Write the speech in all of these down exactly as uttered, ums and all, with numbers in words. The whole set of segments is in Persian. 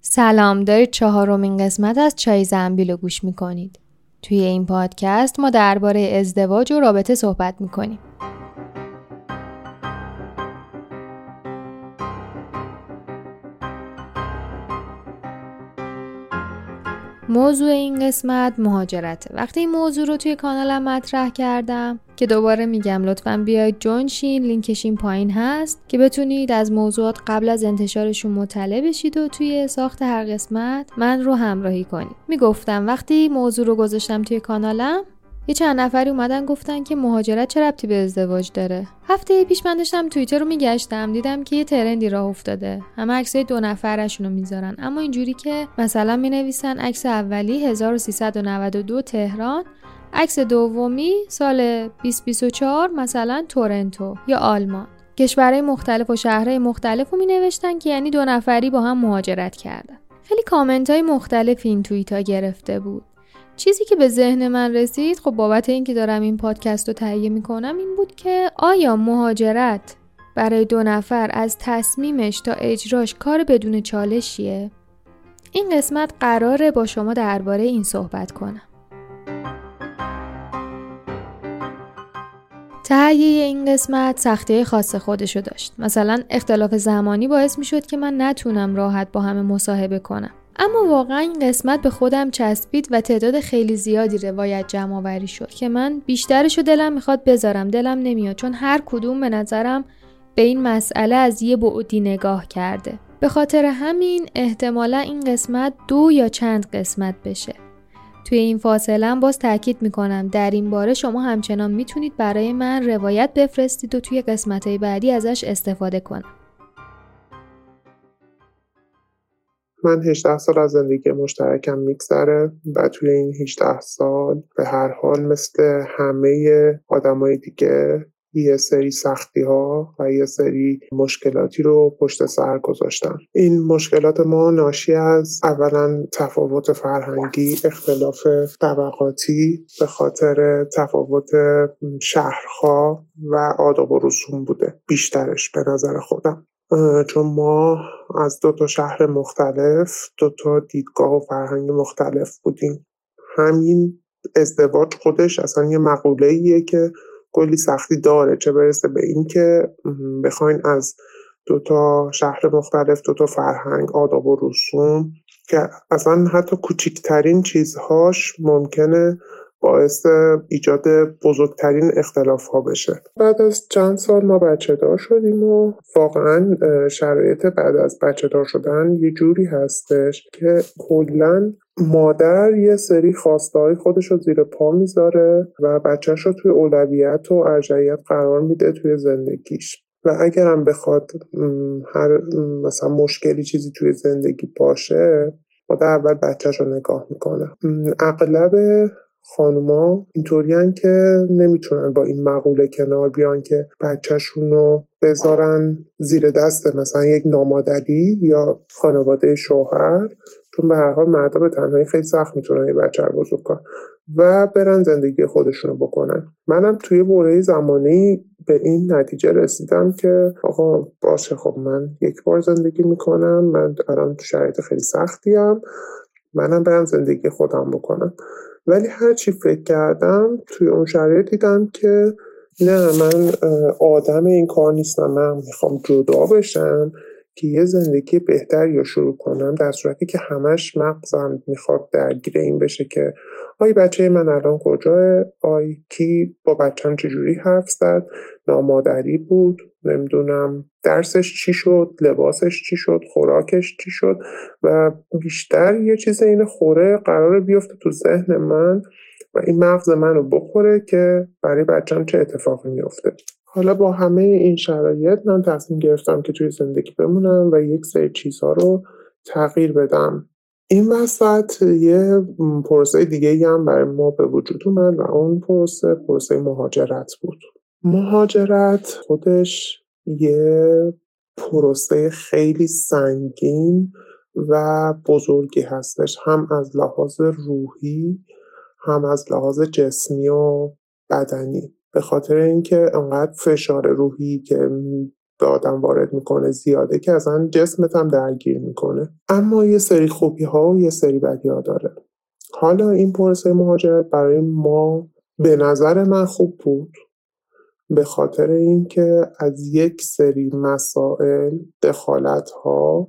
سلام، دارید چهارمین قسمت از چای زنبیلو گوش میکنید. توی این پادکست ما درباره ازدواج و رابطه صحبت میکنیم. موضوع این قسمت مهاجرته. وقتی این موضوع رو توی کانالم مطرح کردم که دوباره میگم لطفاً بیاید جوین شین، لینکش این پایین هست که بتونید از موضوعات قبل از انتشارشون مطلع بشید و توی ساخت هر قسمت من رو همراهی کنید. میگفتم وقتی موضوع رو گذاشتم توی کانالم یه چند نفری اومدن گفتن که مهاجرت چه ربطی به ازدواج داره. هفته پیش من داشتم توییتر رو میگشتم، دیدم که یه ترندی راه افتاده. همه عکسای دو نفرشون رو میذارن، اما اینجوری که مثلا مینویسن عکس اولی هزار و سیصد و نود و دو تهران، عکس دومی سال بیست و بیست و چهار مثلا تورنتو یا آلمان. کشورهای مختلف و شهرهای مختلف رو مینوشتن که یعنی دو نفری با هم مهاجرت کردن. خیلی کامنت‌های مختلف این توییتا گرفته بود. چیزی که به ذهن من رسید، خب بابت این که دارم این پادکست رو تهیه میکنم، این بود که آیا مهاجرت برای دو نفر از تصمیمش تا اجراش کار بدون چالشیه؟ این قسمت قراره با شما درباره این صحبت کنم. تهیه این قسمت سختی خاص خودشو داشت. مثلا اختلاف زمانی باعث میشد که من نتونم راحت با همه مصاحبه کنم. اما واقعا این قسمت به خودم چسبید و تعداد خیلی زیادی روایت جمع‌آوری شد که من بیشترشو دلم میخواد بذارم، دلم نمیاد، چون هر کدوم به نظرم به این مسئله از یه بعدی نگاه کرده. به خاطر همین احتمالا این قسمت دو یا چند قسمت بشه. توی این فاصله هم باز تاکید میکنم در این باره شما همچنان میتونید برای من روایت بفرستید و توی قسمت‌های بعدی ازش استفاده کنم. من هجده سال از زندگی مشترکم میگذره و توی این هجده سال به هر حال مثل همه آدمای دیگه یه سری سختی ها و یه سری مشکلاتی رو پشت سر گذاشتم. این مشکلات ما ناشی از اولا تفاوت فرهنگی، اختلاف طبقاتی به خاطر تفاوت شهرها و آداب و رسوم بوده، بیشترش به نظر خودم، چون ما از دو تا شهر مختلف، دو تا دیدگاه و فرهنگ مختلف بودیم. همین ازدواج خودش اصلا یه مقوله‌ایه که کلی سختی داره، چه برسه به این که بخواین از دو تا شهر مختلف، دو تا فرهنگ، آداب و رسوم که اصلا حتی کوچکترین چیزهاش ممکنه باعث ایجاد بزرگترین اختلاف ها بشه. بعد از چند سال ما بچه دار شدیم و واقعا شرایط بعد از بچه دار شدن یه جوری هستش که کلاً مادر یه سری خواسته‌های خودش رو زیر پا میذاره و بچه‌ش رو توی اولویت و ارجحیت قرار میده توی زندگیش. و اگرم بخواد هر مثلا مشکلی چیزی توی زندگی باشه، مادر اول بچه‌ش رو نگاه میکنه. اغلب خانوما اینطورین که نمیتونن با این مقوله کنار بیان که بچه‌شون رو بذارن زیر دست مثلا یک نامادری یا خانواده شوهر، چون به هر حال مردا به تنهایی خیلی سخت میتونن یه بچه رو بزرگ کنن و برن زندگی خودشونو بکنن. منم توی بوره زمانی به این نتیجه رسیدم که آقا باشه، خب من یک بار زندگی میکنم، من الان تو شرایط خیلی سختیم، منم برم زندگی خودم بکنم. ولی هرچی فکر کردم توی اون شرایط دیدم که نه، من آدم این کار نیستم، من میخوام جدا بشم که یه زندگی بهتری رو شروع کنم، در صورتی که همش مغزم میخواد درگیر این بشه که آی بچه من الان کجاه، آی کی با بچه‌م چجوری حرف زد، نامادری بود، نمیدونم درسش چی شد، لباسش چی شد، خوراکش چی شد. و بیشتر یه چیز این خوره قراره بیفته تو ذهن من و این مغز منو بخوره که برای بچه‌م چه اتفاقی میفته. حالا با همه این شرایط من تصمیم گرفتم که توی زندگی بمونم و یک سری چیزها رو تغییر بدم. این وسط یه پروسه دیگه‌ای هم برای ما به وجود اومد و اون پروسه پروسه مهاجرت بود. مهاجرت خودش یه پروسه خیلی سنگین و بزرگی هستش، هم از لحاظ روحی هم از لحاظ جسمی و بدنی، به خاطر اینکه انقدر فشار روحی که به آدم وارد میکنه زیاده که اصلا جسمت هم درگیر میکنه. اما یه سری خوبی ها و یه سری بدی ها داره. حالا این پروسه مهاجرت برای ما به نظر من خوب بود، به خاطر اینکه از یک سری مسائل، دخالت ها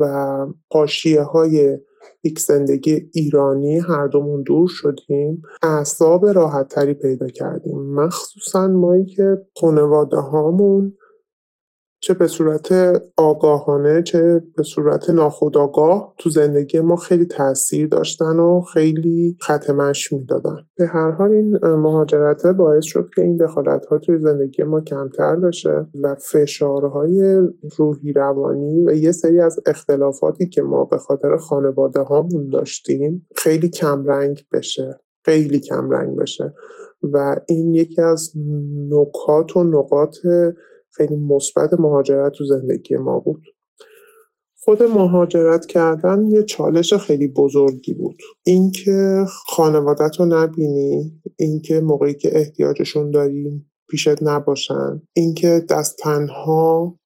و حاشیه های یک زندگی ایرانی هر دومون دور شدیم، اعصاب راحت تری پیدا کردیم. مخصوصا مایی که خانواده هامون چه به صورت آگاهانه چه به صورت ناخودآگاه تو زندگی ما خیلی تأثیر داشتن و خیلی ختمش میدادن. به هر حال این مهاجرت باعث شد که این دخالت‌ها توی زندگی ما کمتر بشه و فشارهای روحی، روانی و یه سری از اختلافاتی که ما به خاطر خانواده هامون داشتیم خیلی کمرنگ بشه. خیلی کمرنگ بشه و این یکی از نکات و نقاط خیلی مثبت مهاجرت تو زندگی ما بود. خود مهاجرت کردن یه چالش خیلی بزرگی بود. اینکه خانواده‌ت رو نبینی، اینکه موقعی که احتیاجشون داری پیشت نباشن، اینکه دست تنها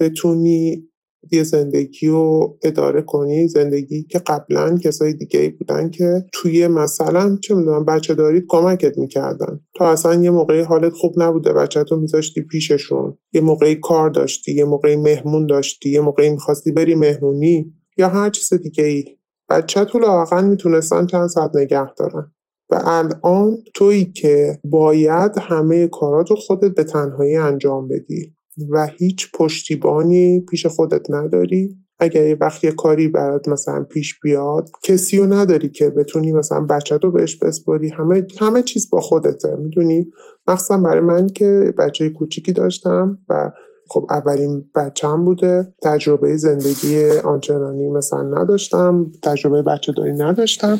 بتونی یه زندگی رو اداره کنی، زندگی که قبلا کسای دیگه‌ای بودن که توی مثلا چه می‌دونم بچه‌داری کمکت می‌کردن، تا اصلا یه موقعی حالت خوب نبوده بچه‌تو می‌ذاشتی پیششون، یه موقعی کار داشتی، یه موقعی مهمون داشتی، یه موقعی می‌خواستی بری مهمونی یا هر چیز دیگه‌ای، بچه‌تو لااقل میتونستن چند ساعت نگه دارن. و الان تویی که باید همه کاراتو خودت به تنهایی انجام بدی و هیچ پشتیبانی پیش خودت نداری، اگر یه وقت یه کاری برات مثلا پیش بیاد کسی رو نداری که بتونی مثلا بچه‌تو بهش بسپاری، همه همه چیز با خودته، میدونی. مخصوصا برای من که بچه کوچیکی داشتم و خب اولین بچه‌م بوده، تجربه زندگی آنچنانی مثلا نداشتم، تجربه بچه‌داری نداشتم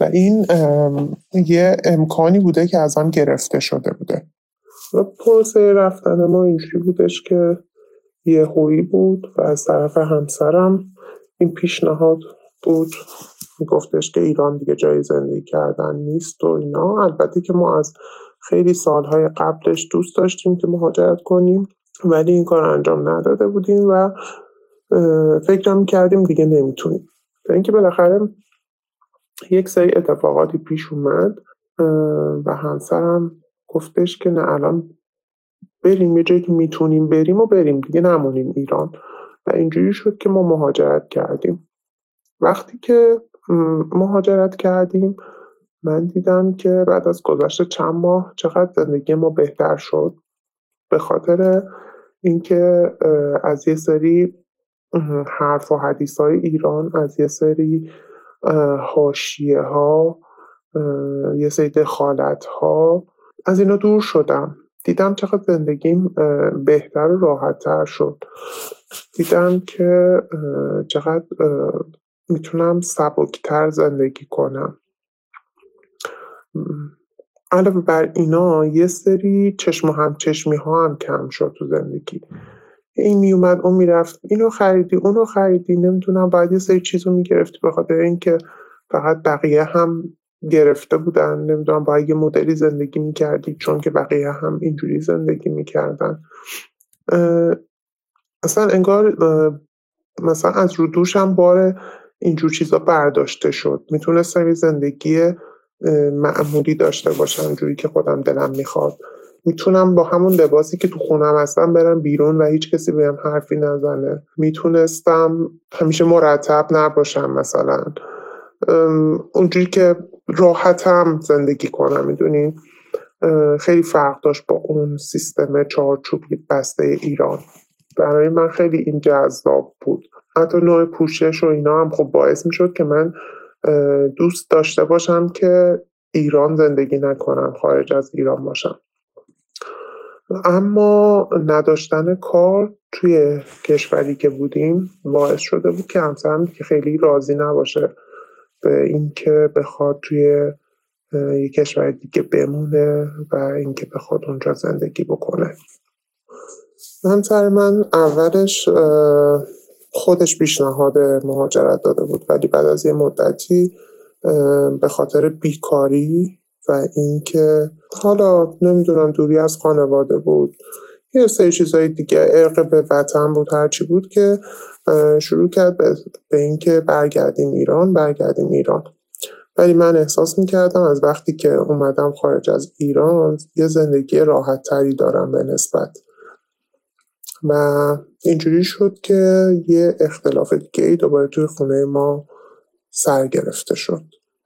و این ام، یه امکانی بوده که ازم گرفته شده بوده. و پروسه رفتن ما اینجوری بودش که یه هویی بود و از طرف همسرم این پیشنهاد بود، میگفتش که ایران دیگه جای زندگی کردن نیست و اینا. البته که ما از خیلی سالهای قبلش دوست داشتیم که مهاجرت کنیم ولی این کار انجام نداده بودیم و فکرم کردیم دیگه نمیتونیم. تا اینکه بالاخره یک سری اتفاقاتی پیش اومد و همسرم گفتش که نه، الان بریم یه جایی که میتونیم بریم و بریم دیگه، نمونیم ایران. و اینجوری شد که ما مهاجرت کردیم. وقتی که مهاجرت کردیم من دیدم که بعد از گذشت چند ماه چقدر زندگی ما بهتر شد، به خاطر اینکه از یه سری حرف و حدیث های ایران، از یه سری حاشیه ها، یه سری دخالت ها، از اینا دور شدم. دیدم چقدر زندگیم بهتر و راحت‌تر شد. دیدم که چقدر میتونم سبکتر زندگی کنم. علاوه بر اینا یه سری چشم و همچشمی ها هم کم شد تو زندگی. این میومد اون میرفت، اینو خریدی اونو خریدی، نمیدونم باید یه سری چیزو میگرفتی به خاطر اینکه فقط بقیه هم گرفته بودن، نمیدونم باید یه مدلی زندگی میکردی چون که بقیه هم اینجوری زندگی میکردن. اصلا انگار مثلا از رو دوشم بار اینجور چیزا برداشته شد. میتونستم یه زندگی معمولی داشته باشم جوری که خودم دلم میخواد، میتونم با همون لباسی که تو خونم هستم برم بیرون و هیچ کسی بهم حرفی نزنه، میتونستم همیشه مرتب نباشم مثلا، اونجوری که راحتم زندگی کنم. میدونین خیلی فرق داشت با اون سیستم چارچوبی بسته ایران. برای من خیلی این جذاب بود. حتی نوع پوشش و اینا هم خب باعث میشد که من دوست داشته باشم که ایران زندگی نکنم، خارج از ایران باشم. اما نداشتن کار توی کشوری که بودیم باعث شده بود که همسرم که خیلی راضی نباشه به این که بخواد توی یک کشور دیگه بمونه و این که بخواد اونجا زندگی بکنه. همسر من اولش خودش پیشنهاد مهاجرت داده بود، ولی بعد از یه مدتی به خاطر بیکاری و اینکه حالا نمیدونم دوری از خانواده بود، یه سری چیزهای دیگه، عرق به وطن بود، هرچی بود، که شروع کرد به اینکه برگردیم ایران برگردیم ایران. ولی من احساس میکردم از وقتی که اومدم خارج از ایران یه زندگی راحت تری دارم به نسبت. و اینجوری شد که یه اختلاف دیگه ای دوباره توی خونه ما سر گرفته شد.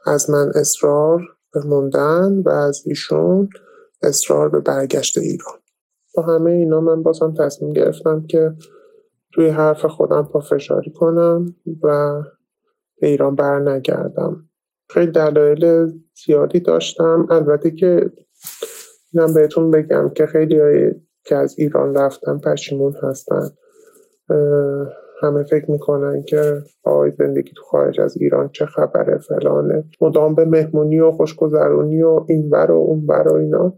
از من اصرار به موندن و از ایشون اصرار به برگشت ایران. با همه اینا من بازم تصمیم گرفتم که توی حرف خودم پافشاری کنم و به ایران بر نگردم. خیلی دلایل زیادی داشتم. البته که اینم بهتون بگم که خیلی که از ایران رفتن پشیمون هستن. همه فکر میکنن که آی زندگی تو خارج از ایران چه خبره فلانه، مدام به مهمونی و خوشگذرونی و اینور و اونور و اینا،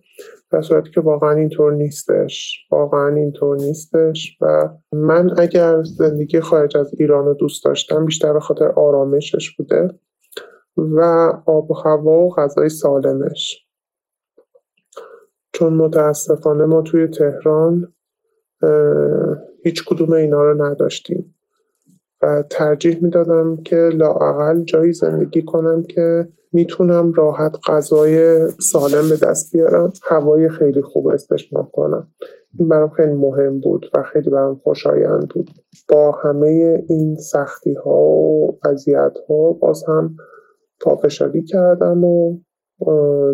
در صورتی که واقعا اینطور نیستش واقعا اینطور نیستش و من اگر زندگی خارج از ایران رو دوست داشتم بیشتر به خاطر آرامشش بوده و آب و هوا و غذای سالمش، چون متاسفانه ما توی تهران هیچ کدوم اینا رو نداشتیم و ترجیح میدادم که لااقل جایی زندگی کنم که میتونم راحت غذای سالم به دست بیارم، هوای خیلی خوب استشمام کنم. این برام خیلی مهم بود و خیلی برام خوشایند بود. با همه این سختی ها و اذیت ها باز هم پافشاری کردم و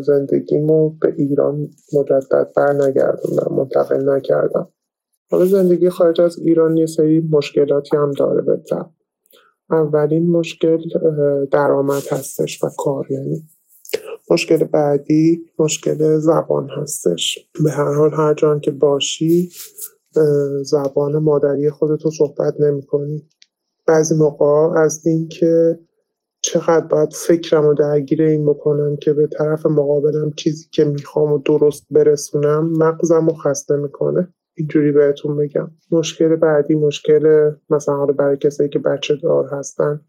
زندگیمو به ایران مجدد بر نگردم، منتقل نکردم. حالا زندگی خارج از ایران یه سری مشکلاتی هم داره بهتر. اولین مشکل درآمد هستش و کار، یعنی مشکل بعدی مشکل زبان هستش. به هر حال هر جان که باشی زبان مادری خودتو صحبت نمی کنی. بعضی موقع از این که چقدر باید فکرم رو درگیر این بکنم که به طرف مقابلم چیزی که میخوام و درست برسونم مغزم رو خسته میکنه. اینجوری بهتون بگم. مشکل بعدی مشکل مثلا برای کسایی که بچه دار هستن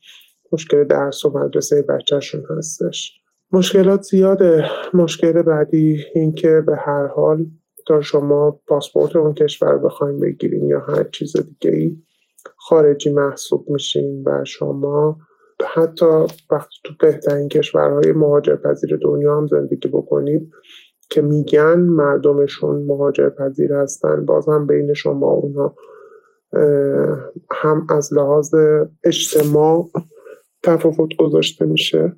مشکل درس و مدرسه بچهشون هستش. مشکلات زیاده. مشکل بعدی این که به هر حال تا شما پاسپورت اون کشور بخواید بگیرین یا هر چیز دیگه ای خارجی محسوب میشین و شما حتی وقتی تو بهترین کشورهای مهاجرپذیر دنیا هم زندگی بکنید که میگن مردمشون مهاجرپذیر هستن، باز هم بین شما اونها هم از لحاظ اجتماع تفاوت گذاشته میشه.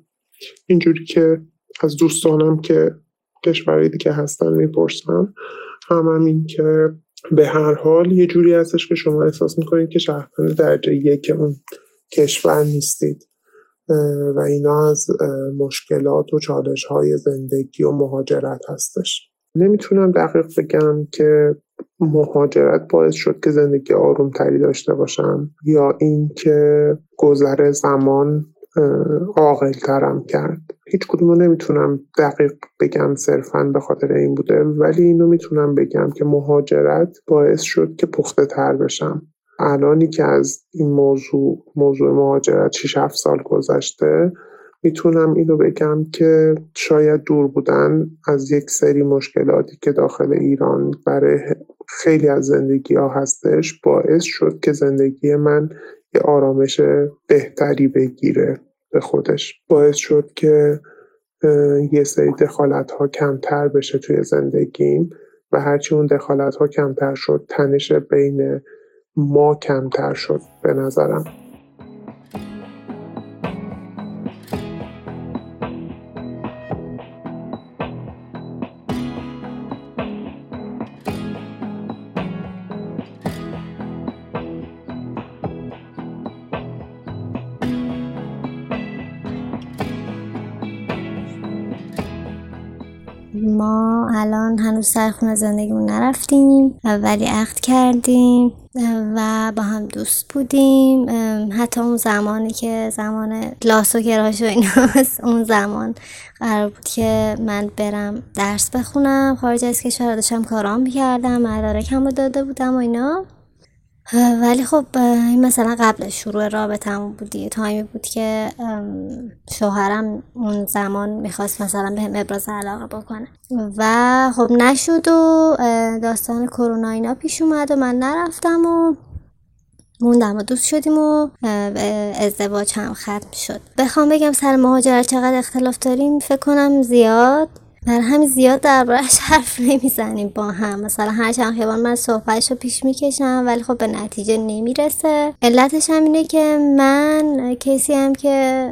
اینجوری که از دوستانم که کشورهای دیگه هستن میپرسم، هم هم این که به هر حال یه جوری هستش که شما احساس میکنید که شهروند درجه یک اون کشور نیستید و اینا از مشکلات و چالش‌های زندگی و مهاجرت هستش. نمیتونم دقیق بگم که مهاجرت باعث شد که زندگی آرومتری داشته باشم یا این که گذر زمان عاقل‌ترم کرد. هیچ کدومو نمیتونم دقیق بگم صرفاً به خاطر این بوده، ولی اینو میتونم بگم که مهاجرت باعث شد که پخته تر بشم. الانی که از این موضوع موضوع مهاجرت شش هفت سال گذشته، میتونم اینو بگم که شاید دور بودن از یک سری مشکلاتی که داخل ایران برای خیلی از زندگی‌ها هستش باعث شد که زندگی من یه آرامش بهتری بگیره به خودش. باعث شد که یه سری دخالت‌ها کمتر بشه توی زندگیم و هرچی اون دخالت‌ها کمتر شد تنش بین ما کمتر شد به نظرم. ما الان هنوز سر خونه زندگیمون نرفتیم ولی عقد کردیم و با هم دوست بودیم. حتی اون زمانی که زمان لاس و کراش و ایناست، اون زمان قرار بود که من برم درس بخونم خارج از کشور، داشتم کارام می‌کردم، مدارکم رو داده بودم و اینا، ولی خب این مثلا قبل شروع رابطه‌مون بودی، تایمی بود که شوهرم اون زمان میخواست مثلا بهم ابراز علاقه بکنه و خب نشد و داستان کرونا اینا پیش اومد و من نرفتم و موندم و دوست شدیم و ازدواج هم ختم شد. بخوام بگم سر مهاجرت چقدر اختلاف داریم، فکر کنم زیاد، برای همین زیاد درباره‌اش حرف نمیزنیم با هم. مثلا هر چند خیابان من صحبتشو پیش میکشم ولی خب به نتیجه نمیرسه. علتش هم اینه که من کسی هم که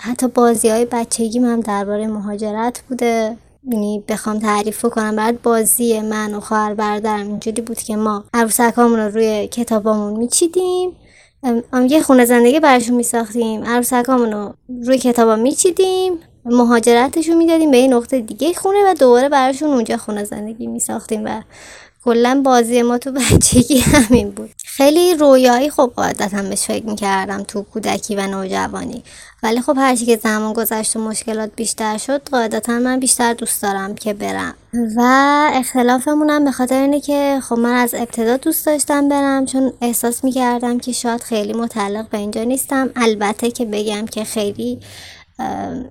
حتی بازی‌های بچگیم هم درباره مهاجرت بوده. یعنی بخوام تعریف کنم برات، بازی من و خواهر برادرم اینجوری بود که ما عروسکامون رو روی کتابامون میچیدیم، یه خونه زندگی براشون میساختیم، عروسکامون رو روی کتابا میچیدیم، مهاجرتشو میدادیم به یه نقطه دیگه خونه و دوباره براشون اونجا خونه زندگی میساختیم و کلا بازی ما تو بچگی همین بود. خیلی رویایی خب عادتاً بهش فکر میکردم تو کودکی و نوجوانی، ولی خب هرچی که زمان گذشت و مشکلات بیشتر شد قاعدتاً من بیشتر دوست دارم که برم و اختلافمون هم به خاطر اینه که خب من از ابتدا دوست داشتم برم چون احساس میکردم که شاید خیلی متعلق به اینجا نیستم. البته که بگم که خیلی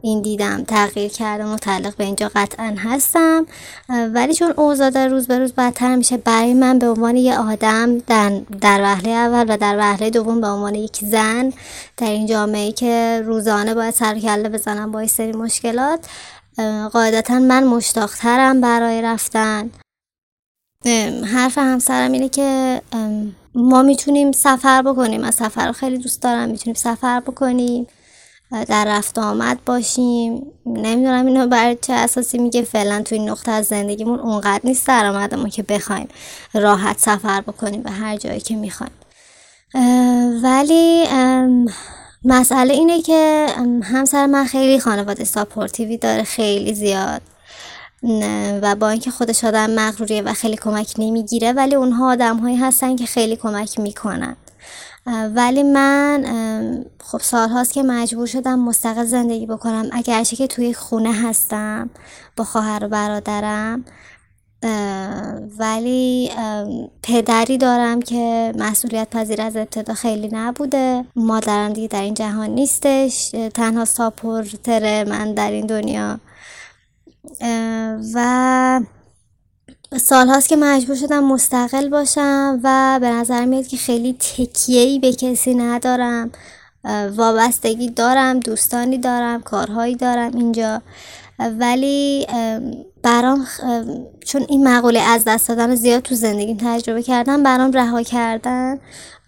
این دیدم تغییر کرده، متعلق به اینجا قطعا هستم، ولی چون اوضاع داره روز به روز بدتر میشه برای من به عنوان یه آدم در در وهله اول و در وهله دوم به عنوان یک زن در این جامعه که روزانه باید سر کله بزنم با این سری مشکلات، قاعدتا من مشتاقترم برای رفتن. حرف همسرم اینه که ما میتونیم سفر بکنیم، از سفر رو خیلی دوست دارم، میتونیم سفر بکنیم، در رفت آمد باشیم. نمیدونم اینو بر چه اساسی میگه فعلا تو این نقطه از زندگیمون اونقدر نیست درآمدمون که بخوایم راحت سفر بکنیم به هر جایی که میخوایم. ولی مسئله اینه که همسر من خیلی خانواده ساپورتیوی داره، خیلی زیاد، و با اینکه خودش آدم مغروریه و خیلی کمک نمیگیره ولی اونها آدم‌هایی هستن که خیلی کمک میکنن. ولی من خب سالهاست که مجبور شدم مستقل زندگی بکنم، اگرچه که توی خونه هستم با خواهر و برادرم، ولی پدری دارم که مسئولیت پذیر از ابتدا خیلی نبوده، مادرم دیگه در این جهان نیستش، تنها ساپورتر من در این دنیا و سال هاست که مجبور شدم مستقل باشم و به نظر میاد که خیلی تکیه‌ای به کسی ندارم. وابستگی دارم، دوستانی دارم، کارهایی دارم اینجا، ولی برام چون این مقوله از دست دادن زیاد تو زندگیم تجربه کردم، برام رها کردن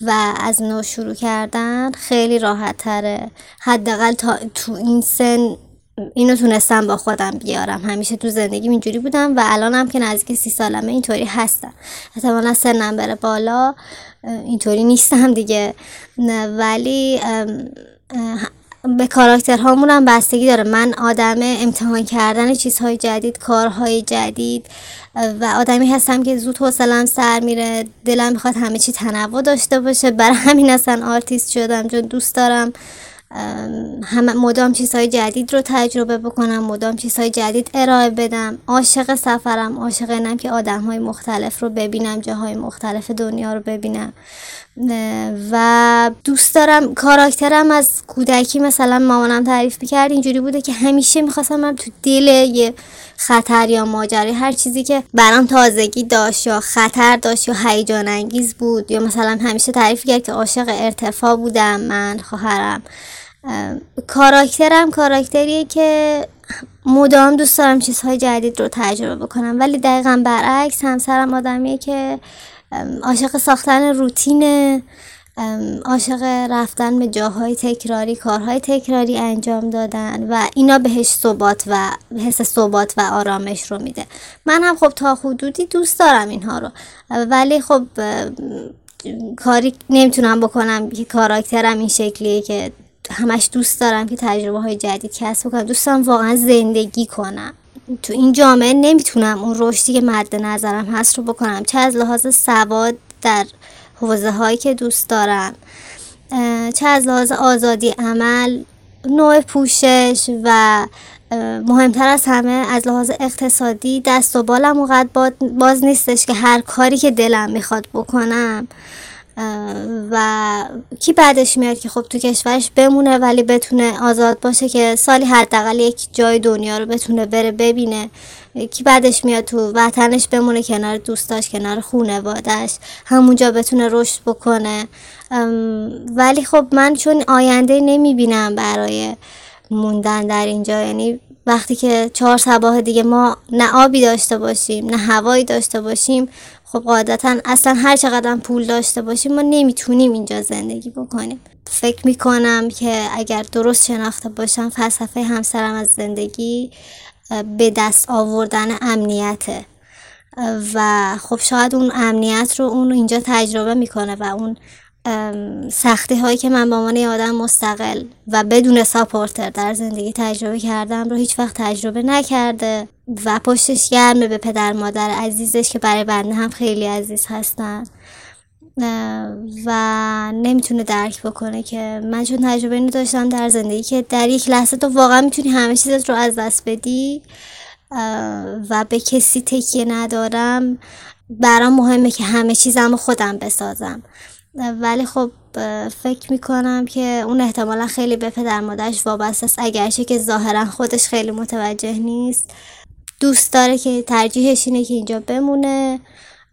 و از نو شروع کردن خیلی راحت تره. حداقل تا تو این سن اینو تونستم با خودم بیارم. همیشه تو زندگیم اینجوری بودم و الانم که نزدیک سی سالمه اینطوری هستم. احتمالا سنم بره بالا اینطوری نیستم دیگه، ولی به کاراکترهامون هم بستگی داره. من آدم امتحان کردن چیزهای جدید، کارهای جدید و آدمی هستم که زود حوصله‌ام سر میره، دلم میخواد همه چی تنوع داشته باشه. برای همین اصلا آرتیست شدم، چون دوست دارم همه مدام چیزهای جدید رو تجربه بکنم، مدام چیزهای جدید ارائه بدم. عاشق سفرم، عاشق اینم که آدمهای مختلف رو ببینم، جاهای مختلف دنیا رو ببینم و دوست دارم. کاراکترم از کودکی مثلا مامانم تعریف می‌کرد اینجوری بوده که همیشه می‌خواستم برم تو دل یه خطر یا ماجرا، هر چیزی که برام تازگی داشت یا خطر داشت یا هیجان انگیز بود. یا مثلا همیشه تعریف کرد که عاشق ارتفاع بودم من، خواهرم. کاراکترم کاراکتریه که مدام دوست دارم چیزهای جدید رو تجربه بکنم، ولی دقیقاً برعکس همسرم آدمیه که عاشق ساختن روتینه، عاشق رفتن به جاهای تکراری، کارهای تکراری انجام دادن و اینا بهش ثبات و حس ثبات و آرامش رو میده. من هم خب تا حدودی دوست دارم اینها رو، ولی خب کاری نمیتونم بکنم که کاراکترم این شکلیه که همش دوست دارم که تجربه های جدید کسب بکنم. دوست دارم واقعا زندگی کنم. تو این جامعه نمیتونم اون رشدی که مد نظرم هست رو بکنم، چه از لحاظ سواد در حوزه هایی که دوست دارم، چه از لحاظ آزادی عمل، نوع پوشش و مهمتر از همه از لحاظ اقتصادی دست و بالم اونقدر باز نیستش که هر کاری که دلم میخواد بکنم و کی بعدش میاد که خب تو کشورش بمونه ولی بتونه آزاد باشه که سالی حداقل یک جای دنیا رو بتونه بره ببینه. کی بعدش میاد تو وطنش بمونه، کنار دوستاش، کنار خانواده‌اش، همونجا بتونه رشد بکنه. ولی خب من چون آینده نمیبینم برای موندن در اینجا، یعنی وقتی که چهار صبح دیگه ما نه آبی داشته باشیم نه هوایی داشته باشیم، خب قاعدتاً اصلا هر چقدر پول داشته باشیم ما نمیتونیم اینجا زندگی بکنیم. فکر میکنم که اگر درست شناخته باشم فلسفه همسرم از زندگی به دست آوردن امنیته و خب شاید اون امنیت رو اون اینجا تجربه میکنه و اون سختی هایی که من با عنوان یه آدم مستقل و بدون ساپورتر در زندگی تجربه کردم رو هیچ وقت تجربه نکرده و پشتش گرمه به پدر مادر عزیزش که برای بنده هم خیلی عزیز هستن و نمیتونه درک بکنه که من چون تجربه اینو داشتم در زندگی که در یک لحظه تو واقعا میتونی همه چیزت رو از دست بدی و به کسی تکیه ندارم. برام مهمه که همه چیزم رو خودم بسازم، ولی خب فکر میکنم که اون احتمالا خیلی به پدر مادرش وابسته است، اگرچه که ظاهرا خودش خیلی متوجه نیست. دوست داره که ترجیحش اینه که اینجا بمونه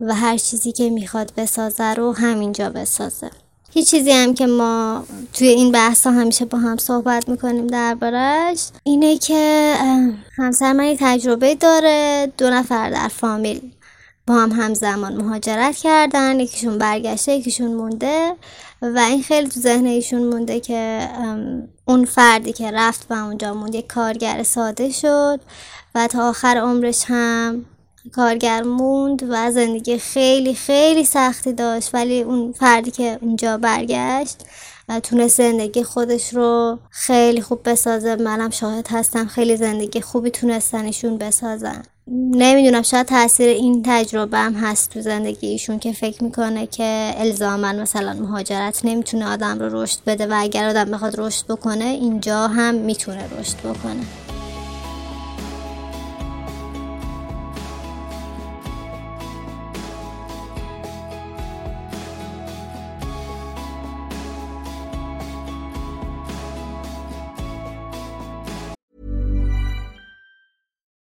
و هر چیزی که میخواد بسازه رو همینجا بسازه. هیچ چیزی هم که ما توی این بحثا همیشه با هم صحبت میکنیم دربارش اینه که همسر من یه تجربه داره. دو نفر در فامیل با هم همزمان مهاجرت کردن، یکیشون برگشته یکیشون مونده و این خیلی تو ذهن ایشون مونده که اون فردی که رفت و اونجا موند یک کارگر ساده شد و تا آخر عمرش هم کارگر موند و زندگی خیلی خیلی سختی داشت، ولی اون فردی که اونجا برگشت تونست زندگی خودش رو خیلی خوب بسازه. منم شاهد هستم، خیلی زندگی خوبی تونستنشون بسازن. نمیدونم شاید تاثیر این تجربه هم هست تو زندگی ایشون که فکر میکنه که الزاماً مثلا مهاجرت نمیتونه آدم رو رشد بده و اگر آدم بخواد رشد بکنه اینجا هم میتونه رشد بکنه.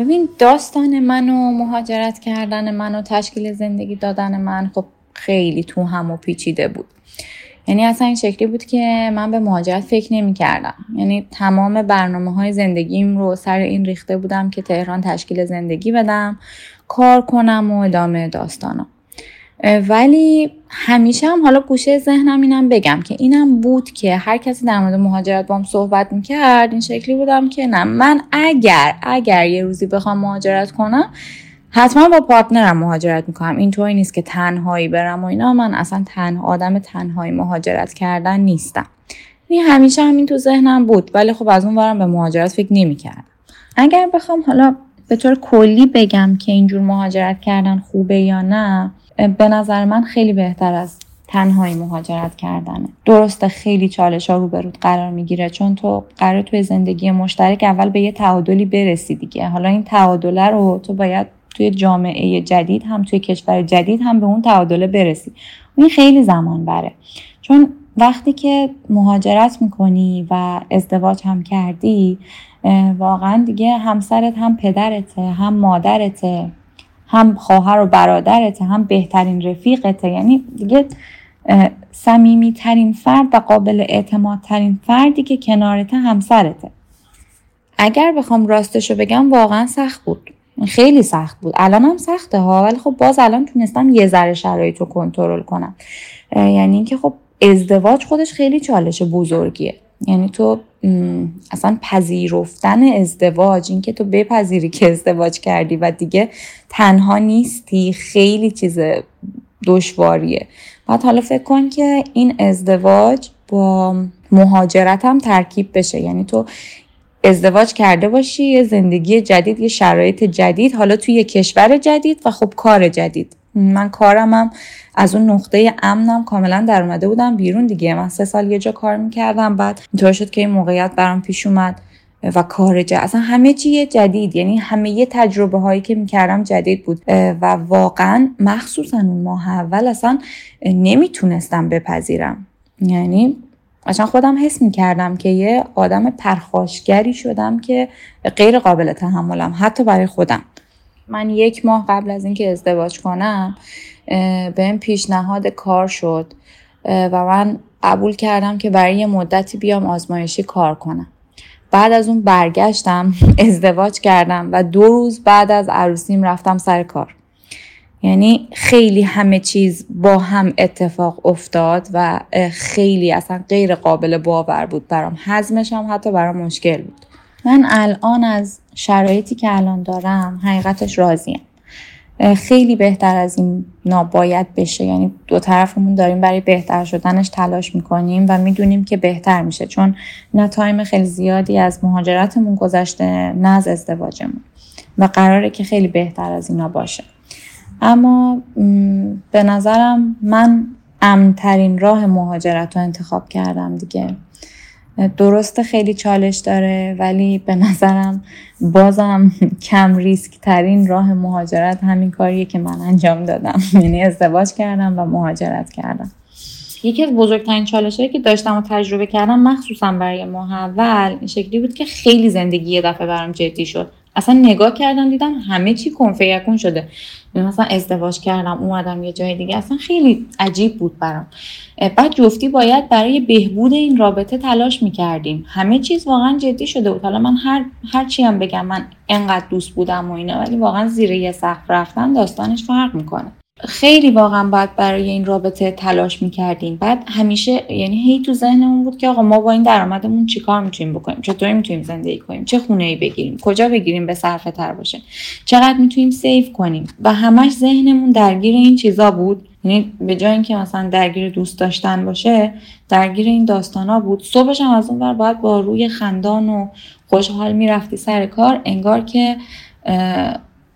ببین داستان من و مهاجرت کردن من و تشکیل زندگی دادن من خب خیلی تو هم و پیچیده بود. یعنی اصلا این شکلی بود که من به مهاجرت فکر نمی کردم. یعنی تمام برنامه های زندگیم رو سر این ریخته بودم که تهران تشکیل زندگی بدم، کار کنم و ادامه داستانا. ولی همیشه هم حالا گوشه ذهنم اینم بگم که اینم بود که هر کسی در مورد مهاجرت با هم صحبت میکرد این شکلی بودم که نه، من اگر اگر یه روزی بخوام مهاجرت کنم حتما با پارتنرم مهاجرت میکنم، اینطوری نیست که تنهایی برم و اینا. من اصلا تنها آدم تنهایی مهاجرت کردن نیستم. یعنی همیشه همین تو ذهنم بود، ولی خب از اون ورم به مهاجرت فکر نمیکردم. اگر بخوام حالا به طور کلی بگم که اینجور مهاجرت کردن خوبه یا نه، به نظر من خیلی بهتر از تنهایی مهاجرت کردنه. درسته خیلی چالش‌ها روبرود قرار میگیره، چون تو قراره توی زندگی مشترک اول به یه تعادلی برسی دیگه. حالا این تعادل رو تو باید توی جامعه جدید هم توی کشور جدید هم به اون تعادله برسی. این خیلی زمان بره، چون وقتی که مهاجرت میکنی و ازدواج هم کردی واقعا دیگه همسرت هم پدرته، هم مادرته، هم خواهر و برادرته، هم بهترین رفیقته. یعنی دیگه صمیمیترین فرد و قابل اعتمادترین فردی که کنارته همسرته. اگر بخوام راستشو بگم واقعا سخت بود، خیلی سخت بود. الان هم سخته ها، ولی خب باز الان تونستم یه ذره شرایط رو کنترل کنم. یعنی اینکه خب ازدواج خودش خیلی چالش بزرگیه. یعنی تو اصلا پذیرفتن ازدواج، این که تو بپذیری که ازدواج کردی و دیگه تنها نیستی، خیلی چیز دشواریه. بعد حالا فکر کن که این ازدواج با مهاجرت هم ترکیب بشه. یعنی تو ازدواج کرده باشی، یه زندگی جدید، یه شرایط جدید، حالا توی یه کشور جدید و خب کار جدید. من کارم هم از اون نقطه امنم کاملا در اومده بودم بیرون دیگه. من سه سال یه جا کار میکردم، بعد اینطور شد که این موقعیت برام پیش اومد و کار جدید، اصلا همه چیه جدید. یعنی همه یه تجربه هایی که میکردم جدید بود و واقعا مخصوصا اون ماه اول اصلا نمیتونستم بپذیرم. یعنی اصلا خودم حس میکردم که یه آدم پرخاشگری شدم که غیر قابل تحملم حتی برای خودم. من یک ماه قبل از اینکه ازدواج کنم بهم پیشنهاد کار شد و من قبول کردم که برای یه مدتی بیام آزمایشی کار کنم. بعد از اون برگشتم ازدواج کردم و دو روز بعد از عروسیم رفتم سر کار. یعنی خیلی همه چیز با هم اتفاق افتاد و خیلی اصلا غیر قابل باور بود برام، هضمش هم حتی برام مشکل بود. من الان از شرایطی که الان دارم حقیقتش راضیم. خیلی بهتر از این نباید بشه. یعنی دو طرفمون داریم برای بهتر شدنش تلاش میکنیم و میدونیم که بهتر میشه، چون نه تایم خیلی زیادی از مهاجرتمون گذشته نه از ازدواجمون و قراره که خیلی بهتر از اینا باشه. اما به نظرم من امن‌ترین راه مهاجرت رو انتخاب کردم دیگه. درسته خیلی چالش داره، ولی به نظرم بازم کم ریسک ترین راه مهاجرت همین کاریه که من انجام دادم. یعنی ازدواج کردم و مهاجرت کردم. یکی از بزرگترین چالشایی که داشتم و تجربه کردم مخصوصا برای ماه اول این شکلی بود که خیلی زندگی یه دفعه برام جدی شد. اصلا نگاه کردم دیدم همه چی کنفیکون شده. مثلا ازدواج کردم اومدم یه جای دیگه، اصلا خیلی عجیب بود برام. بعد جفتی باید برای بهبود این رابطه تلاش میکردیم، همه چیز واقعا جدی شده بود. حالا من هر هر چی هم بگم من انقدر دوست بودم و اینا، ولی واقعا زیر یه سقف رفتن داستانش فرق میکنه. خیلی واقعا باید برای این رابطه تلاش میکردیم. بعد همیشه یعنی هی تو ذهنمون بود که آقا ما با این درآمدمون چیکار میتونیم بکنیم، چطوری میتونیم زندگی کنیم، چه خونه‌ای بگیریم، کجا بگیریم به صرفه تر باشه، چقدر میتونیم سیو کنیم. و همش ذهنمون درگیر این چیزا بود. یعنی به جای اینکه مثلا درگیر دوست داشتن باشه درگیر این داستانا بود. صبحش هم از اون ور باید با روی خندان و خوشحال میرفتی سر کار، انگار که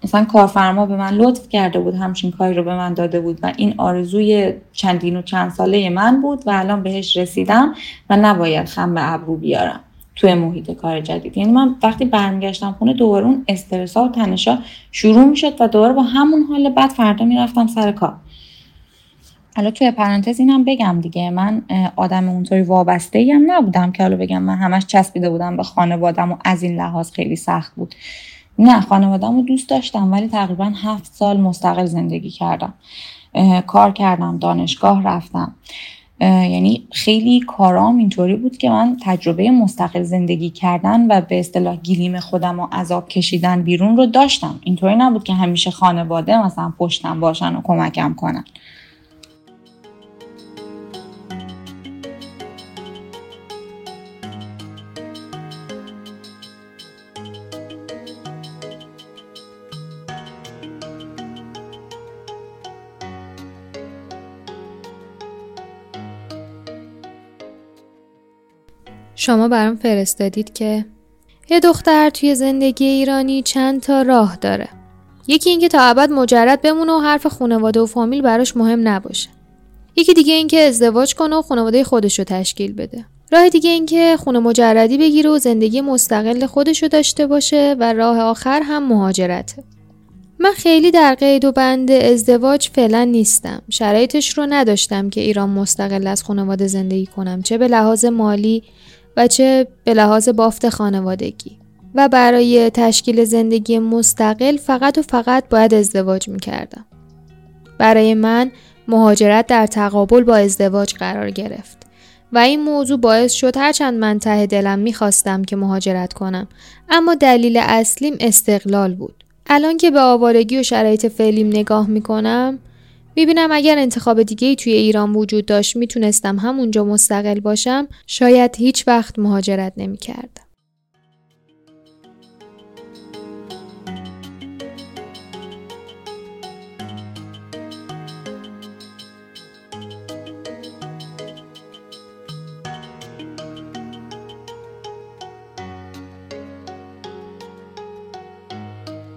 مثلا کارفرما به من لطف کرده بود، همچین کاری رو به من داده بود و این آرزوی چندین و چند ساله من بود و الان بهش رسیدم و نباید خم به ابرو بیارم توی محیط کار جدید. یعنی من وقتی برمیگشتم خونه دوباره اون استرس‌ها و تنش‌ها شروع میشد و دوباره با همون حال بد فردا میرفتم سر کار. حالا توی پرانتز اینم بگم دیگه، من آدم اونطوری وابسته‌ای هم نبودم که حالا بگم من همش چسبیده بودم به خانواده‌ام و از این لحاظ خیلی سخت بود. نه، خانواده‌مو دوست داشتم ولی تقریبا هفت سال مستقل زندگی کردم، کار کردم، دانشگاه رفتم، یعنی خیلی کارام اینطوری بود که من تجربه مستقل زندگی کردن و به اصطلاح گلیم خودم و عذاب کشیدن بیرون رو داشتم. اینطوری نبود که همیشه خانواده مثلا پشتم باشن و کمکم کنن. شما برام فرستادید که یه دختر توی زندگی ایرانی چند تا راه داره. یکی اینکه تا ابد مجرد بمونه و حرف خانواده و فامیل براش مهم نباشه. یکی دیگه اینکه ازدواج کنه و خانواده خودش رو تشکیل بده. راه دیگه اینکه خونه مجردی بگیره و زندگی مستقل خودش رو داشته باشه و راه آخر هم مهاجرته. من خیلی در قید و بند ازدواج فعلا نیستم. شرایطش رو نداشتم که ایران مستقل از خانواده زندگی کنم، چه به لحاظ مالی و چه به لحاظ بافت خانوادگی، و برای تشکیل زندگی مستقل فقط و فقط باید ازدواج میکردم. برای من مهاجرت در تقابل با ازدواج قرار گرفت و این موضوع باعث شد هرچند من ته دلم میخواستم که مهاجرت کنم، اما دلیل اصلیم استقلال بود. الان که به آوارگی و شرایط فعلیم نگاه میکنم، میبینم اگر انتخاب دیگه‌ای توی ایران وجود داشت میتونستم همونجا مستقل باشم، شاید هیچ وقت مهاجرت نمی‌کردم.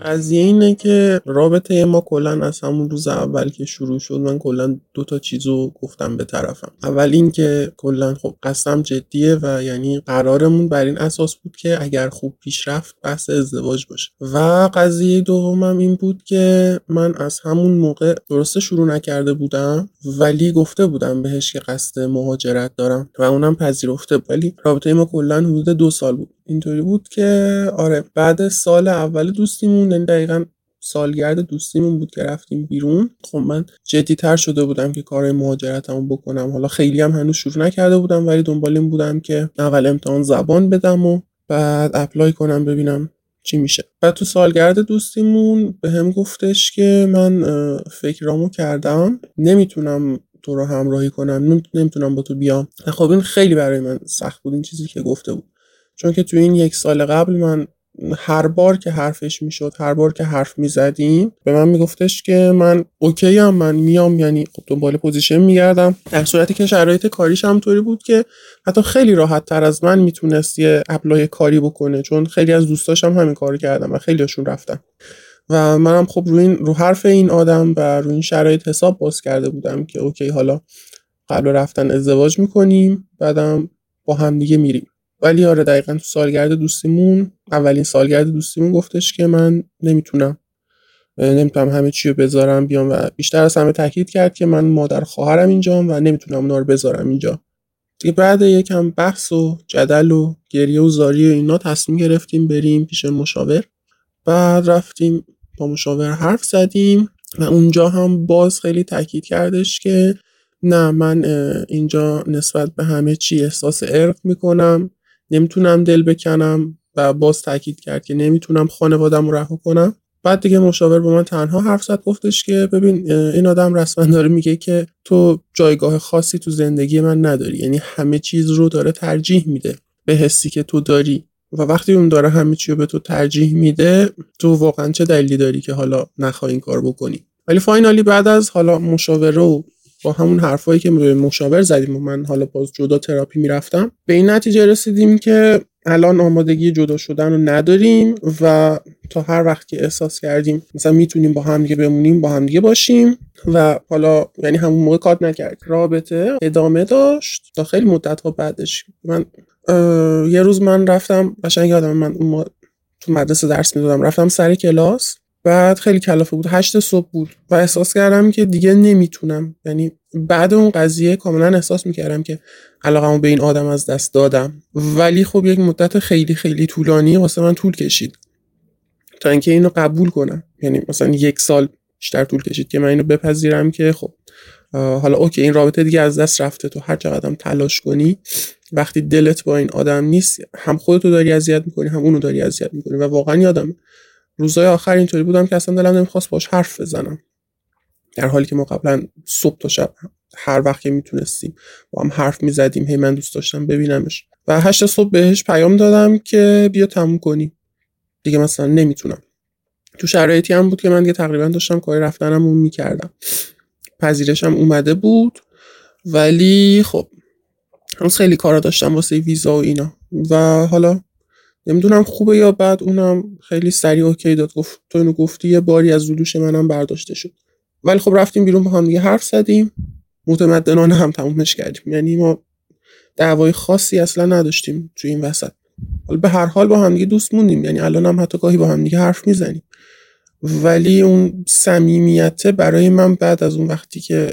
از یه اینه که رابطه ما کلن از همون روز اول که شروع شد، من کلن دو تا چیزو گفتم به طرفم. اول این که کلن خب قسم جدیه و یعنی قرارمون بر این اساس بود که اگر خوب پیش رفت بحث ازدواج باشه. و قضیه دومم این بود که من از همون موقع درسته شروع نکرده بودم ولی گفته بودم بهش که قصد مهاجرت دارم و اونم پذیرفته، ولی رابطه ما کلن حدود دو سال بود. اینطوری بود که آره، بعد سال اول دوستیمون، یعنی دقیقاً سالگرد دوستیمون بود که رفتیم بیرون. خب من جدی‌تر شده بودم که کار مهاجرتمو بکنم. حالا خیلی هم هنوز شروع نکرده بودم ولی دنبال این بودم که اول امتحان زبان بدم و بعد اپلای کنم ببینم چی میشه. بعد تو سالگرد دوستیمون به هم گفتش که من فکرامو کردم، نمیتونم تو رو همراهی کنم، نمیتونم با تو بیام. خب این خیلی برای من سخت بود، این چیزی که گفته بود، چون که تو این یک سال قبل من هر بار که حرفش میشد، هر بار که حرف میزدیم به من میگفتش که من اوکی ام، من میام، یعنی خب دنبال پوزیشن میگردم. در صورتی که شرایط کاریش هم طوری بود که حتی خیلی راحت تر از من میتونست یه اپلای کاری بکنه، چون خیلی از دوستاشم هم همین کارو کردم و خیلیشون رفتن و منم خب رو این رو حرف این آدم و رو این شرایط حساب باز کرده بودم که اوکی حالا قبل رفتن ازدواج میکنیم، بعدم با هم دیگه میریم. ولی آره دقیقاً تو سالگرد دوستیمون، اولین سالگرد دوستیمون گفتش که من نمیتونم نمیتونم همه چی رو بذارم بیام و بیشتر از همه تاکید کرد که من مادر خواهرم اینجام و نمیتونم اونا رو بذارم اینجا. دیگه بعد یکم بحث و جدل و گریه و زاری و اینا تصمیم گرفتیم بریم پیش مشاور. بعد رفتیم با مشاور حرف زدیم و اونجا هم باز خیلی تاکید کردش که نه، من اینجا نسبت به همه چی احساس عرق میکنم، نمیتونم دل بکنم، و باز تاکید کرد که نمیتونم خانواده‌مو رها کنم. بعد دیگه مشاور با من تنها حرف زد، گفتش که ببین این آدم رسما داره میگه که تو جایگاه خاصی تو زندگی من نداری، یعنی همه چیز رو داره ترجیح میده به حسی که تو داری، و وقتی اون داره همه چی رو به تو ترجیح میده تو واقعا چه دلیلی داری که حالا نخوای این کار بکنی. ولی فاینالی بعد از حالا مشاور رو با همون حرفایی که به مشاور زدیم و من حالا باز جدا تراپی میرفتم، به این نتیجه رسیدیم که الان آمادگی جدا شدن رو نداریم و تا هر وقت که احساس کردیم مثلا میتونیم با هم دیگه بمونیم، با هم دیگه باشیم. و حالا یعنی همون موقع کات نکرد، رابطه ادامه داشت تا خیلی مدت‌ها بعدش. من یه روز من رفتم، قشنگ یادم، من اون تو مدرسه درس میدادم، رفتم سر کلاس. بعد خیلی کلافه بود، هشت صبح بود و احساس کردم که دیگه نمیتونم، یعنی بعد اون قضیه کاملا احساس میکردم که علاقمو به این آدم از دست دادم. ولی خب یک مدت خیلی خیلی طولانی واسه من طول کشید تا اینکه اینو قبول کنم. یعنی مثلا یک سال بیشتر طول کشید که من اینو بپذیرم که خب حالا اوکی این رابطه دیگه از دست رفته، تو هر چقدرم تلاش کنی وقتی دلت با این آدم نیست هم خودتو داری اذیت می‌کنی هم اونو داری اذیت می‌کنی. و واقعا یادم روزهای آخر اینطوری بودم که اصلا دلم نمی‌خواست باش حرف بزنم، در حالی که ما قبلا صبح تا شب هر وقت که میتونستیم با هم حرف میزدیم. هی من دوست داشتم ببینمش و هشت صبح بهش پیام دادم که بیا تموم کنی دیگه، مثلا نمیتونم. تو شرایطی هم بود که من دیگه تقریبا داشتم کار رفتنم اون میکردم، پذیرشم اومده بود، ولی خب هنوز خیلی کارا داشتم واسه ویزا و اینا. و حالا نمیدونم خوبه یا بد، اونم خیلی سریع اوکی داد، گفت تو اینو گفتی، یه باری از دوش منم برداشته شد. ولی خب رفتیم بیرون با هم دیگه حرف زدیم، متمدنانه هم تمومش کردیم. یعنی ما دعوای خاصی اصلا نداشتیم تو این وسط. حالا به هر حال با هم دیگه دوست موندیم، یعنی الان هم حتی گاهی با هم دیگه حرف میزنیم، ولی اون صمیمیت برای من بعد از اون وقتی که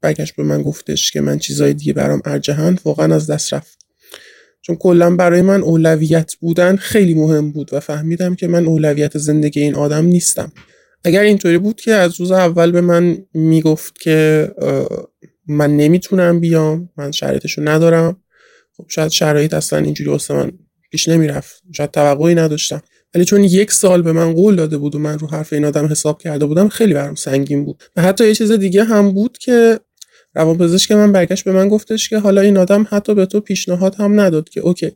برگشت به من گفتش که من چیزای دیگه برام ارجحن، واقعا از دست رفت. چون کلا برای من اولویت بودن خیلی مهم بود و فهمیدم که من اولویت زندگی این آدم نیستم. اگر اینطوری بود که از روز اول به من میگفت که من نمیتونم بیام، من شرایطشو ندارم، خب شاید شرایط اصلا اینجوری واسه من پیش نمیرفت، شاید توقعی نداشتم. ولی چون یک سال به من قول داده بود و من رو حرف این آدم حساب کرده بودم، خیلی برام سنگین بود. و حتی یه چیز دیگه هم بود که روانپزشک من برگشت به من گفتش که حالا این آدم حتی به تو پیشنهاد هم نداد که اوکی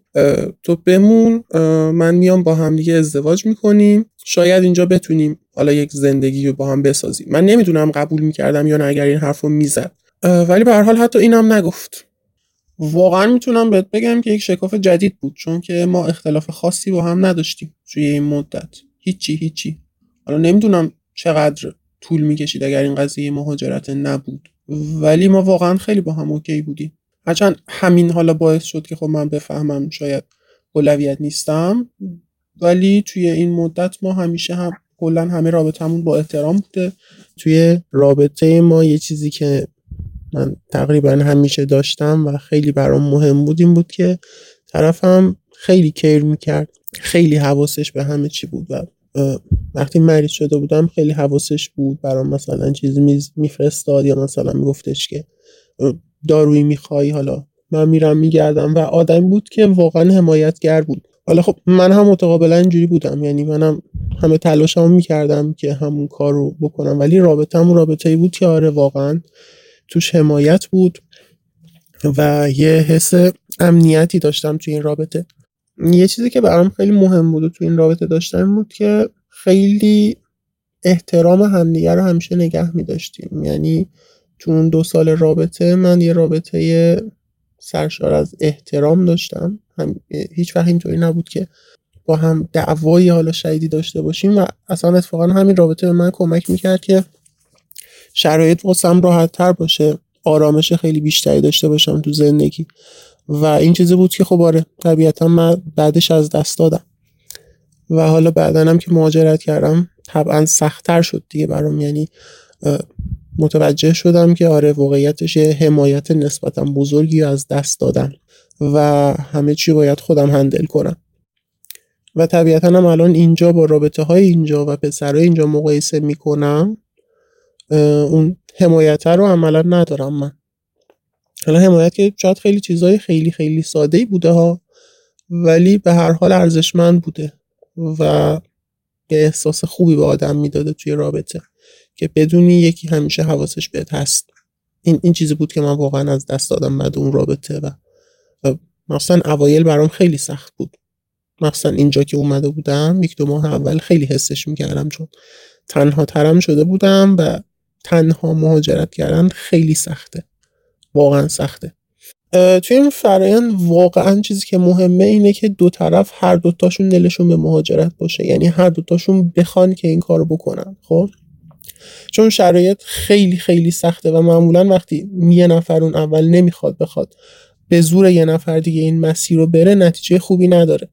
تو بمون، من میام با هم دیگه ازدواج میکنیم، شاید اینجا بتونیم حالا یک زندگی رو با هم بسازیم. من نمیدونم قبول میکردم یا نه اگر این حرفو میزد، ولی به هر حال حتی اینم نگفت. واقعا میتونم بهت بگم که یک شکاف جدید بود، چون که ما اختلاف خاصی با هم نداشتیم توی این مدت، هیچی هیچی. حالا نمیدونم چقدر طول میکشید اگر این قضیه مهاجرت نبود، ولی ما واقعا خیلی با هم اوکی بودیم. هرچند همین حالا باعث شد که خب من بفهمم شاید اولویت نیستم، ولی توی این مدت ما همیشه هم کلا همه رابطمون با احترام بوده. توی رابطه ما یه چیزی که من تقریبا همیشه داشتم و خیلی برام مهم بود این بود که طرفم خیلی کیر میکرد، خیلی حواسش به همه چی بود. و وقتی مریض شده بودم خیلی حواسش بود، برام مثلا چیزی میفرستاد یا مثلا میگفتش که دارویی میخوایی، حالا من میرم میگردم. و آدمی بود که واقعا حمایتگر بود. حالا خب من هم متقابلا اینجوری بودم، یعنی منم همه تلاشمو میکردم که همون کارو بکنم، ولی رابطه‌مون رابطه‌ای بود که آره واقعا توش حمایت بود و یه حس امنیتی داشتم توی این رابطه. یه چیزی که برام خیلی مهم بود و توی این رابطه داشتم بود که خیلی احترام همدیگه رو همیشه نگه می داشتیم. یعنی تو اون دو سال رابطه من یه رابطه سرشار از احترام داشتم، هم هیچ وقت اینطوری نبود که با هم دعوایی حالا شدیدی داشته باشیم. و اصلا اتفاقا همین رابطه به من کمک میکرد که شرایط واسم راحت تر باشه، آرامش خیلی بیشتری داشته باشم تو زندگی. و این چیزی بود که خب آره طبیعتا من بعدش از دست دادم. و حالا بعدن هم که مهاجرت کردم طبعا سخت‌تر شد دیگه برام، یعنی متوجه شدم که آره واقعیتش یه حمایت نسبتا بزرگی از دست دادم و همه چی باید خودم هندل کنم. و طبیعتا هم الان اینجا با رابطه های اینجا و پسرای اینجا مقایسه میکنم، اون حمایت رو عملا ندارم من. حالا حمایت که شاید خیلی چیزای خیلی خیلی ساده‌ای بوده ها، ولی به هر حال ارزشمند بوده و یه احساس خوبی به آدم میداده توی رابطه که بدونی یکی همیشه حواسش بهت هست. این این چیزی بود که من واقعا از دست دادم بعد اون رابطه. و مثلا اوایل برام خیلی سخت بود، مثلا اینجا که اومده بودم یک دو ماه اول خیلی حسش می‌کردم، چون تنها ترم شده بودم و تنها مهاجرت کردن خیلی سخته، واقعا سخته. توی این فرآیند واقعا چیزی که مهمه اینه که دو طرف هر دوتاشون دلشون به مهاجرت باشه، یعنی هر دوتاشون بخوان که این کارو بکنن. خب چون شرایط خیلی خیلی سخته و معمولا وقتی یه نفر اون اول نمیخواد بخواد به زور یه نفر دیگه این مسیر رو بره، نتیجه خوبی نداره.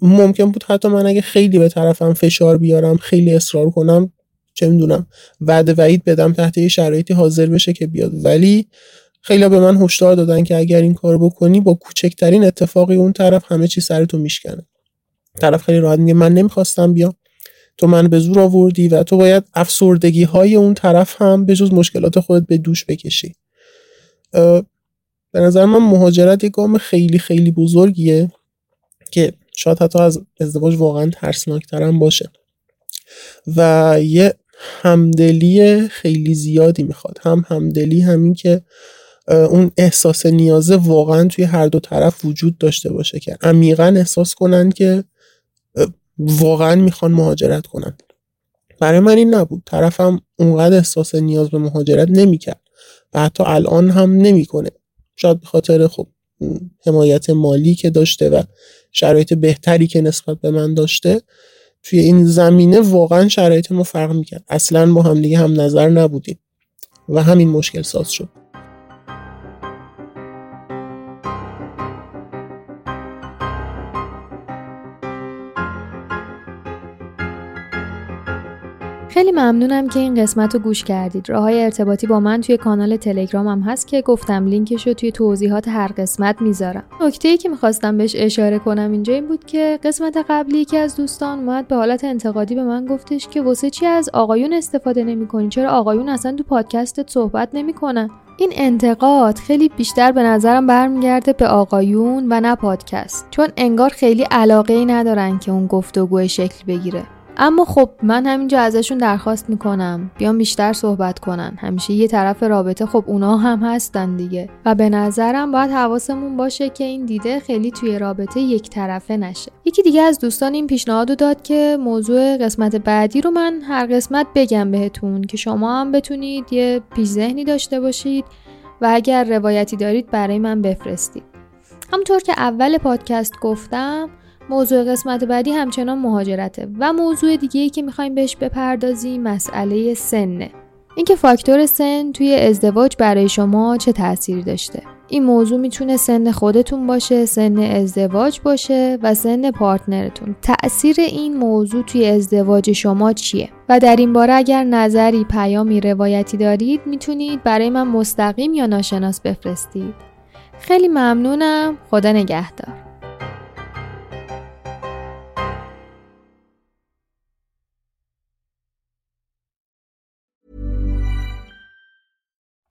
ممکن بود حتی من اگه خیلی به طرفم فشار بیارم، خیلی اصرار کنم، چه میدونم وعده وعید بدم، تحت یه شرایطی حاضر بشه که بیاد. ولی خیلی به من هشدار دادن که اگر این کار بکنی با کوچکترین اتفاقی اون طرف همه چی سرتو میشکنه. طرف خیلی راحت میگه من نمیخواستم بیام، تو من به زور آوردی و تو باید افسردگی های اون طرف هم به جز مشکلات خودت به دوش بکشی. به نظر من مهاجرت یک گام خیلی خیلی بزرگیه که شاید حتی از ازدواج واقعا ترسناکتر هم باشه و یه همدلی خیلی زیادی میخواد. هم همدلی، همین که اون احساس نیازه واقعا توی هر دو طرف وجود داشته باشه که عمیقا احساس کنن که واقعا میخوان مهاجرت کنن. برای من این نبود، طرفم اونقدر احساس نیاز به مهاجرت نمیکرد و حتی الان هم نمیکنه، شاید به خاطر خب حمایت مالی که داشته و شرایط بهتری که نسبت به من داشته. توی این زمینه واقعا شرایط ما فرق میکرد، اصلا با هم دیگه هم نظر نبودیم و همین مشکل ساز شد. خیلی ممنونم که این قسمت رو گوش کردید. راه‌های ارتباطی با من توی کانال تلگرامم هست که گفتم لینکش رو توی توضیحات هر قسمت میذارم. نکته‌ای که میخواستم بهش اشاره کنم اینجا این بود که قسمت قبلی یکی از دوستان اومد به حالت انتقادی به من گفتش که واسه چی از آقایون استفاده نمی‌کنی؟ چرا آقایون اصلا تو پادکستت صحبت نمی‌کنن؟ این انتقاد خیلی بیشتر به نظرم برمیگرده به آقایون و نه پادکست، چون انگار خیلی علاقه‌ای ندارن که اون گفتگو شکل بگیره. اما خب من همینجا ازشون درخواست میکنم بیان بیشتر صحبت کنن. همیشه یه طرف رابطه خب اونا هم هستن دیگه و به نظرم باید حواسمون باشه که این دیده خیلی توی رابطه یک طرفه نشه. یکی دیگه از دوستان این پیشنهادو داد که موضوع قسمت بعدی رو من هر قسمت بگم بهتون که شما هم بتونید یه پیش ذهنی داشته باشید و اگر روایتی دارید برای من بفرستید. همونطور که اول پادکست گفتم، موضوع قسمت بعدی همچنان مهاجرته و موضوع دیگه‌ای که می‌خوایم بهش بپردازیم مسئله سنه. اینکه فاکتور سن توی ازدواج برای شما چه تأثیری داشته. این موضوع میتونه سن خودتون باشه، سن ازدواج باشه و سن پارتنرتون. تأثیر این موضوع توی ازدواج شما چیه؟ و در این باره اگر نظری، پیامی، روایتی دارید میتونید برای من مستقیم یا ناشناس بفرستید. خیلی ممنونم. خدا نگهدار.